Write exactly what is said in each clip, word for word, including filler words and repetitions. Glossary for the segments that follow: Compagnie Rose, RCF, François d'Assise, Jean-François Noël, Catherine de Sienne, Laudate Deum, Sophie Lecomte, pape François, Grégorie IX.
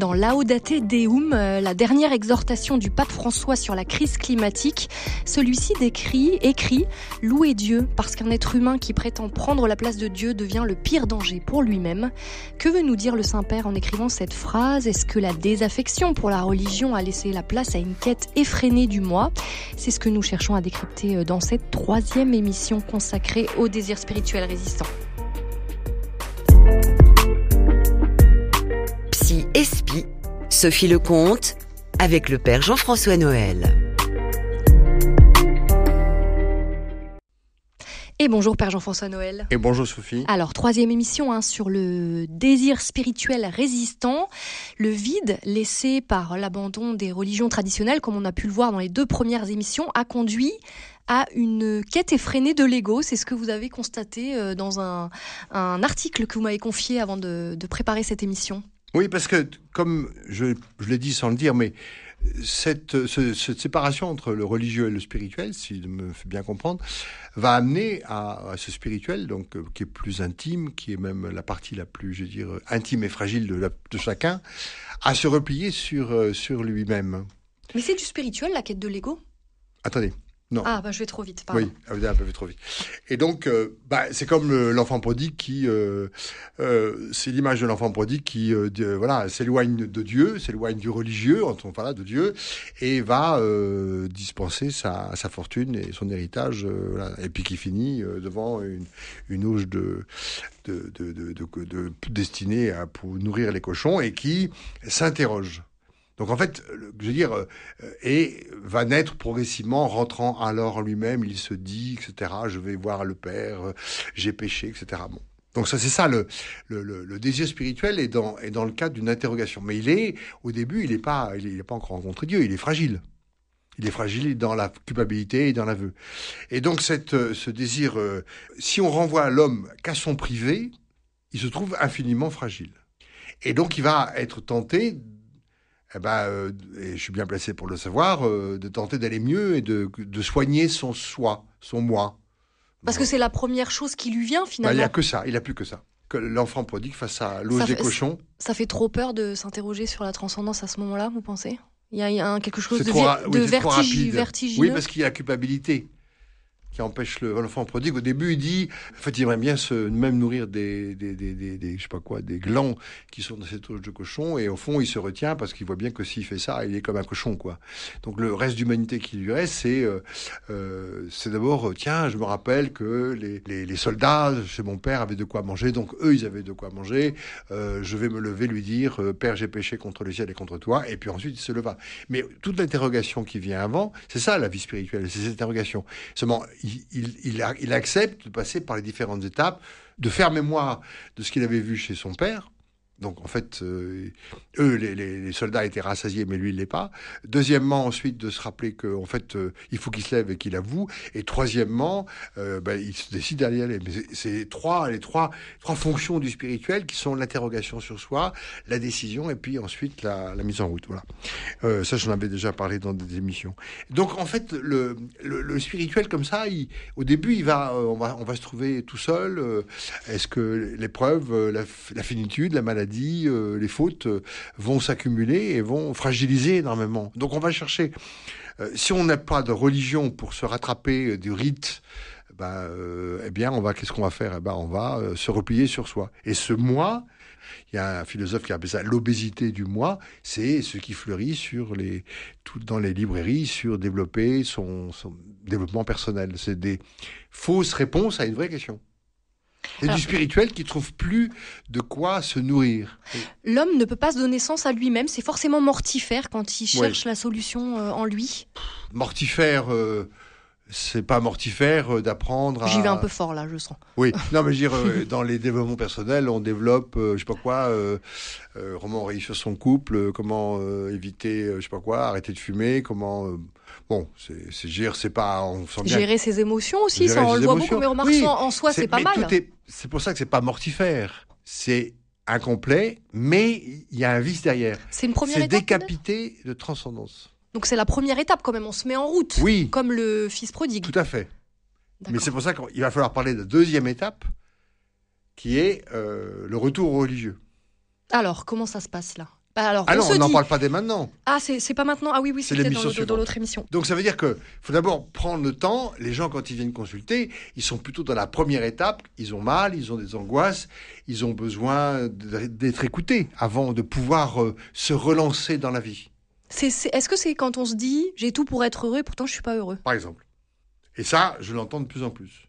dans Laudate Deum, la dernière exhortation du pape François sur la crise climatique. Celui-ci décrit, écrit « Louez Dieu, parce qu'un être humain qui prétend prendre la place de Dieu devient le pire danger pour lui-même ». Que veut nous dire le Saint-Père en écrivant cette phrase ? Est-ce que la désaffection pour la religion a laissé la place à une quête effrénée du moi ? C'est ce que nous cherchons à décrypter dans cette troisième émission consacrée au désir spirituel résistant. Psy et Spi, Sophie Lecomte, avec le père Jean-François Noël. Et bonjour Père Jean-François Noël. Et bonjour Sophie. Alors, troisième émission hein, sur le désir spirituel résistant, le vide laissé par l'abandon des religions traditionnelles, comme on a pu le voir dans les deux premières émissions, a conduit à une quête effrénée de l'ego. C'est ce que vous avez constaté dans un, un article que vous m'avez confié avant de, de préparer cette émission. Oui, parce que, comme je, je l'ai dit sans le dire, mais... Cette, ce, cette séparation entre le religieux et le spirituel, si je me fais bien comprendre, va amener à, à ce spirituel, donc, qui est plus intime, qui est même la partie la plus, je veux dire, intime et fragile de, la, de chacun, à se replier sur, sur lui-même. Mais c'est du spirituel, la quête de l'ego ? Attendez. Non. Ah, bah, je vais trop vite, pardon. Oui, vous avez un peu trop vite. Et donc, euh, bah, c'est comme euh, l'enfant prodigue qui... Euh, euh, c'est l'image de l'enfant prodigue qui euh, de, voilà, s'éloigne de Dieu, s'éloigne du religieux, en tout cas de Dieu, et va euh, dispenser sa, sa fortune et son héritage, euh, voilà, et puis qui finit euh, devant une, une auge de, de, de, de, de, de destinée à pour nourrir les cochons, et qui s'interroge. Donc en fait, je veux dire, et va naître progressivement, rentrant alors lui-même, il se dit, et cetera. Je vais voir le Père, j'ai péché, et cetera. Bon. Donc ça, c'est ça le, le, le désir spirituel est dans est dans le cadre d'une interrogation. Mais il est au début, il n'est pas il n'est pas encore rencontré Dieu, il est fragile. Il est fragile dans la culpabilité et dans l'aveu. Et donc cette ce désir, si on renvoie l'homme qu'à son privé, il se trouve infiniment fragile. Et donc il va être tenté. Eh ben, euh, et je suis bien placé pour le savoir, euh, de tenter d'aller mieux et de, de soigner son soi, son moi. Parce bon. que c'est la première chose qui lui vient, finalement. Ben, il n'y a que ça, il n'a plus que ça. Que l'enfant prodigue face à l'ose des cochons. Ça fait trop peur de s'interroger sur la transcendance à ce moment-là, vous pensez ? Il y a un, quelque chose c'est de, ra- de oui, vertige, vertigineux. Oui, parce qu'il y a la culpabilité qui empêche le, l'enfant prodigue. Au début, il dit, en fait, il aimerait bien se même nourrir des, des, des, des, des, je sais pas quoi, des glands qui sont dans cette touche de cochon. Et au fond, il se retient parce qu'il voit bien que s'il fait ça, il est comme un cochon, quoi. Donc le reste d'humanité qui lui reste, c'est, euh, euh, c'est d'abord, tiens, je me rappelle que les, les, les soldats chez mon père avaient de quoi manger. Donc eux, ils avaient de quoi manger. Euh, je vais me lever, lui dire, euh, Père, j'ai péché contre le ciel et contre toi. Et puis ensuite, il se leva. Mais toute l'interrogation qui vient avant, c'est ça la vie spirituelle, c'est cette interrogation. Seulement, Il, il, il, a, il accepte de passer par les différentes étapes, de faire mémoire de ce qu'il avait vu chez son père. Donc, en fait, euh, eux, les, les, les soldats étaient rassasiés, mais lui, il ne l'est pas. Deuxièmement, ensuite, de se rappeler qu'en fait, euh, il faut qu'il se lève et qu'il avoue. Et troisièmement, euh, ben, il se décide d'aller aller. Mais c'est, c'est trois, les trois, trois fonctions du spirituel qui sont l'interrogation sur soi, la décision et puis ensuite la, la mise en route. Voilà. Euh, ça, j'en avais déjà parlé dans des émissions. Donc, en fait, le, le, le spirituel, comme ça, il, au début, il va, euh, on va, on va se trouver tout seul. Euh, est-ce que l'épreuve, euh, la, la finitude, la maladie, dit, euh, les fautes euh, vont s'accumuler et vont fragiliser énormément. Donc on va chercher, euh, si on n'a pas de religion pour se rattraper euh, du rite, bah, euh, eh bien on va, qu'est-ce qu'on va faire ? Eh ben, on va euh, se replier sur soi. Et ce moi, il y a un philosophe qui appelle ça l'obésité du moi, c'est ce qui fleurit sur les, tout, dans les librairies sur développer son, son développement personnel. C'est des fausses réponses à une vraie question. Et alors, du spirituel qui ne trouve plus de quoi se nourrir. L'homme ne peut pas se donner sens à lui-même, c'est forcément mortifère quand il cherche ouais. la solution euh, en lui. Mortifère, euh, c'est pas mortifère euh, d'apprendre à... J'y vais un peu fort là, je sens. Oui, non mais je veux dire, euh, dans les développements personnels, on développe, euh, je sais pas quoi, euh, euh, comment réussir son couple, euh, comment euh, éviter, euh, je sais pas quoi, arrêter de fumer, comment... Euh, Bon, c'est, c'est gérer, c'est pas, on sent bien. Gérer ses émotions aussi, gérer ça on le voit émotions. beaucoup, mais on marche oui, en soi, c'est, c'est pas mal. Est, c'est pour ça que c'est pas mortifère. C'est incomplet, mais il y a un vice derrière. C'est une première c'est étape. C'est décapité de transcendance. Donc c'est la première étape quand même, on se met en route, oui, comme le fils prodigue. Tout à fait. D'accord. Mais c'est pour ça qu'il va falloir parler de la deuxième étape, qui est euh, le retour religieux. Alors, comment ça se passe là ? Alors, ah on non, on n'en dit... parle pas dès maintenant. Ah, c'est, c'est pas maintenant. Ah oui, oui, c'est dans, le, dans l'autre émission. Donc ça veut dire que faut d'abord prendre le temps. Les gens, quand ils viennent consulter, ils sont plutôt dans la première étape. Ils ont mal, ils ont des angoisses, ils ont besoin d'être écoutés avant de pouvoir euh, se relancer dans la vie. C'est, c'est, est-ce que c'est quand on se dit « j'ai tout pour être heureux et pourtant je ne suis pas heureux » Par exemple. Et ça, je l'entends de plus en plus.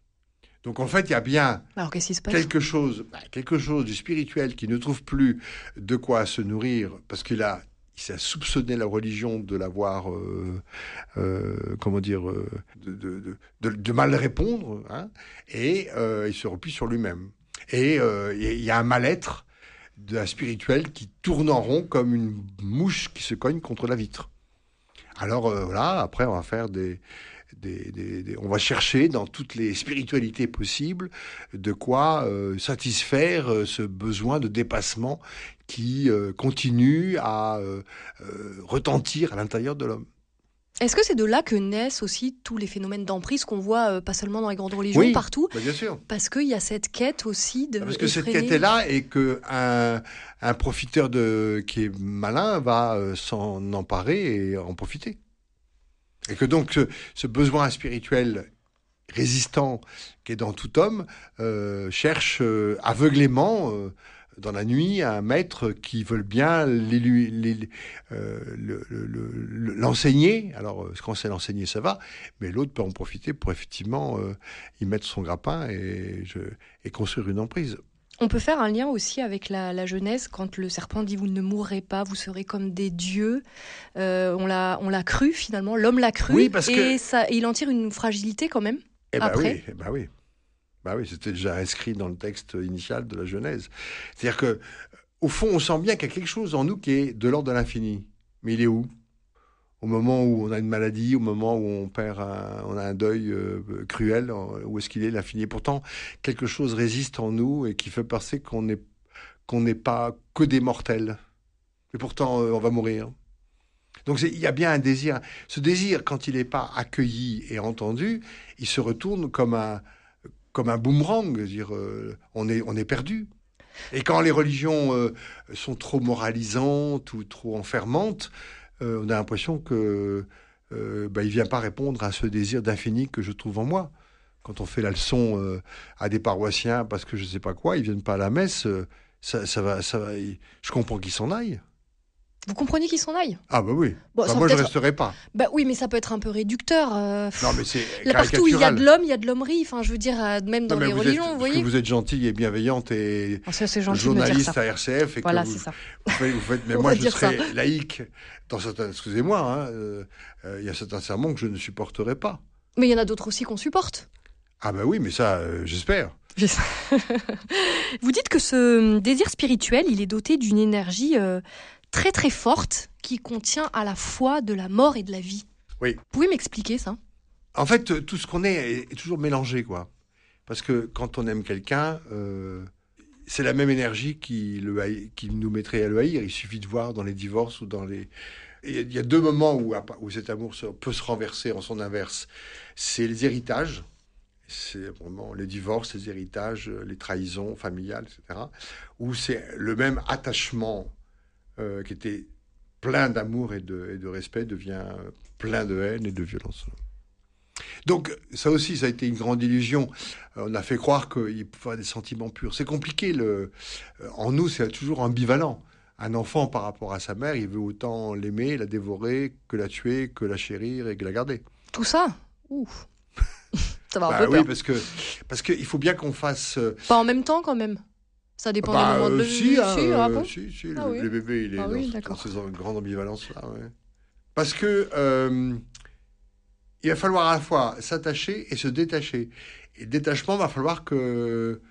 Donc en fait, il y a bien Alors, qu'est-ce qui se passe quelque chose, bah, quelque chose du spirituel qui ne trouve plus de quoi se nourrir parce qu'il a, il s'est soupçonné la religion de l'avoir, euh, euh, comment dire, de, de, de, de mal répondre, hein, et euh, il se replie sur lui-même. Et euh, il y a un mal-être de la spirituelle qui tourne en rond comme une mouche qui se cogne contre la vitre. Alors euh, voilà, après on va faire des Des, des, des, on va chercher dans toutes les spiritualités possibles de quoi euh, satisfaire euh, ce besoin de dépassement qui euh, continue à euh, euh, retentir à l'intérieur de l'homme. Est-ce que c'est de là que naissent aussi tous les phénomènes d'emprise qu'on voit euh, pas seulement dans les grandes religions, oui, partout, bah bien sûr. Parce qu'il y a cette quête aussi de... Parce que cette quête est là et qu'un un profiteur de, qui est malin va euh, s'en emparer et en profiter. Et que donc ce, ce besoin spirituel résistant qui est dans tout homme euh, cherche euh, aveuglément euh, dans la nuit un maître qui veut bien l'élu, l'élu, euh, le, le, le, l'enseigner. Alors quand c'est l'enseigner, ça va, mais l'autre peut en profiter pour effectivement euh, y mettre son grappin et, je, et construire une emprise. On peut faire un lien aussi avec la, la jeunesse, quand le serpent dit « vous ne mourrez pas, vous serez comme des dieux euh, ». On l'a, on l'a cru finalement, l'homme l'a cru, oui, parce et, que... ça, et il en tire une fragilité quand même, eh ben après. Oui, eh ben oui. Ben oui, c'était déjà inscrit dans le texte initial de la Genèse. C'est-à-dire qu'au fond, on sent bien qu'il y a quelque chose en nous qui est de l'ordre de l'infini. Mais il est où ? Au moment où on a une maladie, au moment où on perd, un, on a un deuil euh, cruel, où est-ce qu'il est l'infini ? Pourtant, quelque chose résiste en nous et qui fait penser qu'on n'est qu'on n'est pas que des mortels. Et pourtant, euh, on va mourir. Donc, il y a bien un désir. Ce désir, quand il n'est pas accueilli et entendu, il se retourne comme un comme un boomerang. Je veux dire, euh, on est on est perdu. Et quand les religions euh, sont trop moralisantes ou trop enfermantes, Euh, on a l'impression que euh, bah, il ne vient pas répondre à ce désir d'infini que je trouve en moi. Quand on fait la leçon euh, à des paroissiens parce que je ne sais pas quoi, ils ne viennent pas à la messe, euh, ça, ça va, ça va, je comprends qu'ils s'en aillent. Vous comprenez qu'ils s'en aillent ? Ah bah oui, bon, bah moi je ne resterai pas. Bah oui, mais ça peut être un peu réducteur. Euh... Non, mais c'est Là, partout, il y a de l'homme, il y a de l'hommerie, enfin, je veux dire, même dans non, les vous religions, êtes, vous voyez. Que vous êtes gentille et bienveillante et ah, ça, c'est journaliste à R C F. Et voilà, que vous, c'est ça. Vous faites, vous faites, mais moi je serais ça. laïque. Dans certains, excusez-moi, hein, euh, euh, il y a certains sermons que je ne supporterai pas. Mais il y en a d'autres aussi qu'on supporte. Ah bah oui, mais ça, euh, j'espère. Vous dites que ce désir spirituel, il est doté d'une énergie... Euh, très très forte, qui contient à la fois de la mort et de la vie. Oui. Vous pouvez m'expliquer ça ? En fait, tout ce qu'on est est toujours mélangé, quoi. Parce que quand on aime quelqu'un, euh, c'est la même énergie qui, le haï- qui nous mettrait à le haïr. Il suffit de voir dans les divorces ou dans les... Il y a deux moments où, où cet amour peut se renverser en son inverse. C'est les héritages. C'est vraiment les divorces, les héritages, les trahisons familiales, et cetera. Où c'est le même attachement... Euh, qui était plein d'amour et de, et de respect, devient plein de haine et de violence. Donc ça aussi, ça a été une grande illusion. Euh, on a fait croire qu'il pouvait avoir des sentiments purs. C'est compliqué. Le... En nous, c'est toujours ambivalent. Un enfant, par rapport à sa mère, il veut autant l'aimer, la dévorer, que la tuer, que la chérir et que la garder. Tout ça ? Ouf. Ça va un bah, peu peur. Oui, parce que, parce que il faut bien qu'on fasse... Pas en même temps, quand même. Ça dépend bah, des moments euh, de si, hein, si, euh, bon si, si, ah, le, oui. Le bébé, il est ah, dans, oui, dans cette grande ambivalence-là. Ouais. Parce que euh, il va falloir à la fois s'attacher et se détacher. Et le détachement, va falloir que,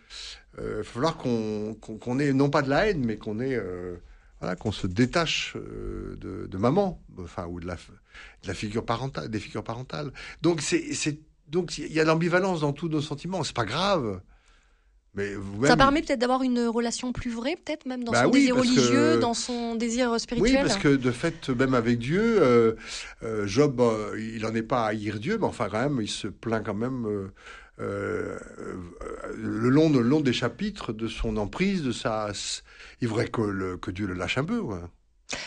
euh, falloir qu'on, qu'on, qu'on ait non pas de la haine, mais qu'on ait, euh, voilà, qu'on se détache euh, de, de maman, enfin ou de la, de la figure parentale, des figures parentales. Donc c'est, c'est, donc il y a de l'ambivalence dans tous nos sentiments. C'est pas grave. Mais ça permet peut-être d'avoir une relation plus vraie, peut-être même dans bah son oui, désir religieux, que... dans son désir spirituel. Oui, parce que de fait, même avec Dieu, euh, euh, Job, euh, il n'en est pas à haïr Dieu, mais enfin quand même, il se plaint quand même euh, euh, euh, le, long de, le long des chapitres de son emprise, de sa... Il faudrait que, le, que Dieu le lâche un peu, ouais.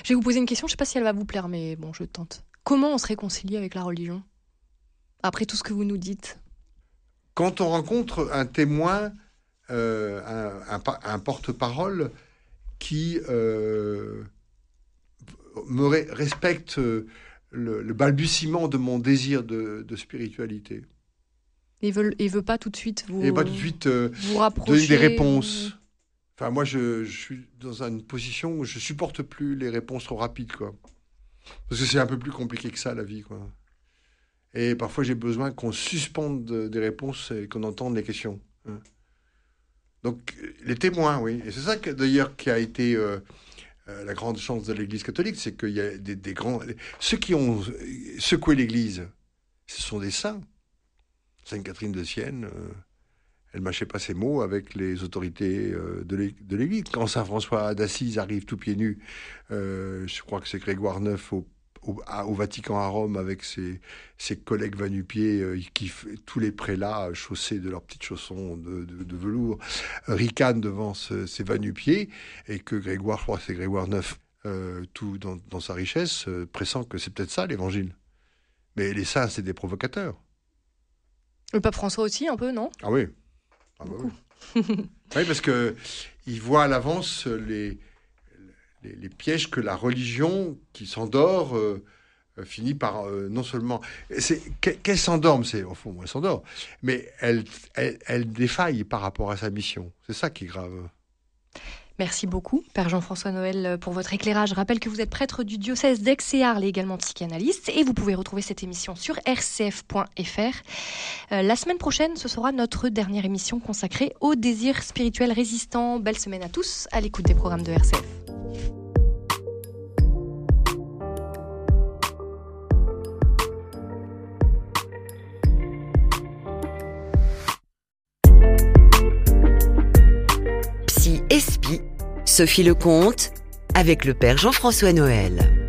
Je vais vous poser une question, je ne sais pas si elle va vous plaire, mais bon, je tente. Comment on se réconcilie avec la religion, après tout ce que vous nous dites? Quand on rencontre un témoin, euh, un, un, un porte-parole qui euh, me re- respecte le, le balbutiement de mon désir de, de spiritualité. Et ne veut, veut pas tout de suite vous, et pas tout de suite, euh, vous rapprocher, donner des réponses. Enfin, moi, je, je suis dans une position où je ne supporte plus les réponses trop rapides, quoi. Parce que c'est un peu plus compliqué que ça, la vie, quoi. Et parfois, j'ai besoin qu'on suspende des réponses et qu'on entende les questions. Donc, les témoins, oui. Et c'est ça, que, d'ailleurs, qui a été euh, la grande chance de l'Église catholique, c'est qu'il y a des, des grands... Ceux qui ont secoué l'Église, ce sont des saints. Sainte Catherine de Sienne... Euh... Elle ne mâchait pas ses mots avec les autorités de l'Église. Quand saint François d'Assise arrive tout pieds nus, euh, je crois que c'est Grégoire neuf au, au, au Vatican à Rome avec ses, ses collègues va-nu-pieds, euh, qui tous les prélats chaussés de leurs petites chaussons de, de, de velours ricanent devant ce, ces va-nu-pieds, et que Grégoire, je crois que c'est Grégoire neuf, euh, tout dans, dans sa richesse, euh, pressent que c'est peut-être ça l'Évangile. Mais les saints, c'est des provocateurs. Le pape François aussi, un peu, non? Ah oui. Ah bah oui. Oui, parce qu'il voit à l'avance les, les, les pièges que la religion qui s'endort euh, finit par euh, non seulement... C'est, qu'elle s'endorme, c'est, au fond, elle s'endort, mais elle, elle, elle défaille par rapport à sa mission. C'est ça qui est grave. Merci beaucoup, Père Jean-François Noël, pour votre éclairage. Je rappelle que vous êtes prêtre du diocèse d'Aix et Arles, et également psychanalyste, et vous pouvez retrouver cette émission sur r c f point f r. Euh, la semaine prochaine, ce sera notre dernière émission consacrée aux désirs spirituels résistants. Belle semaine à tous, à l'écoute des programmes de R C F. Sophie Lecomte, avec le Père Jean-François Noël.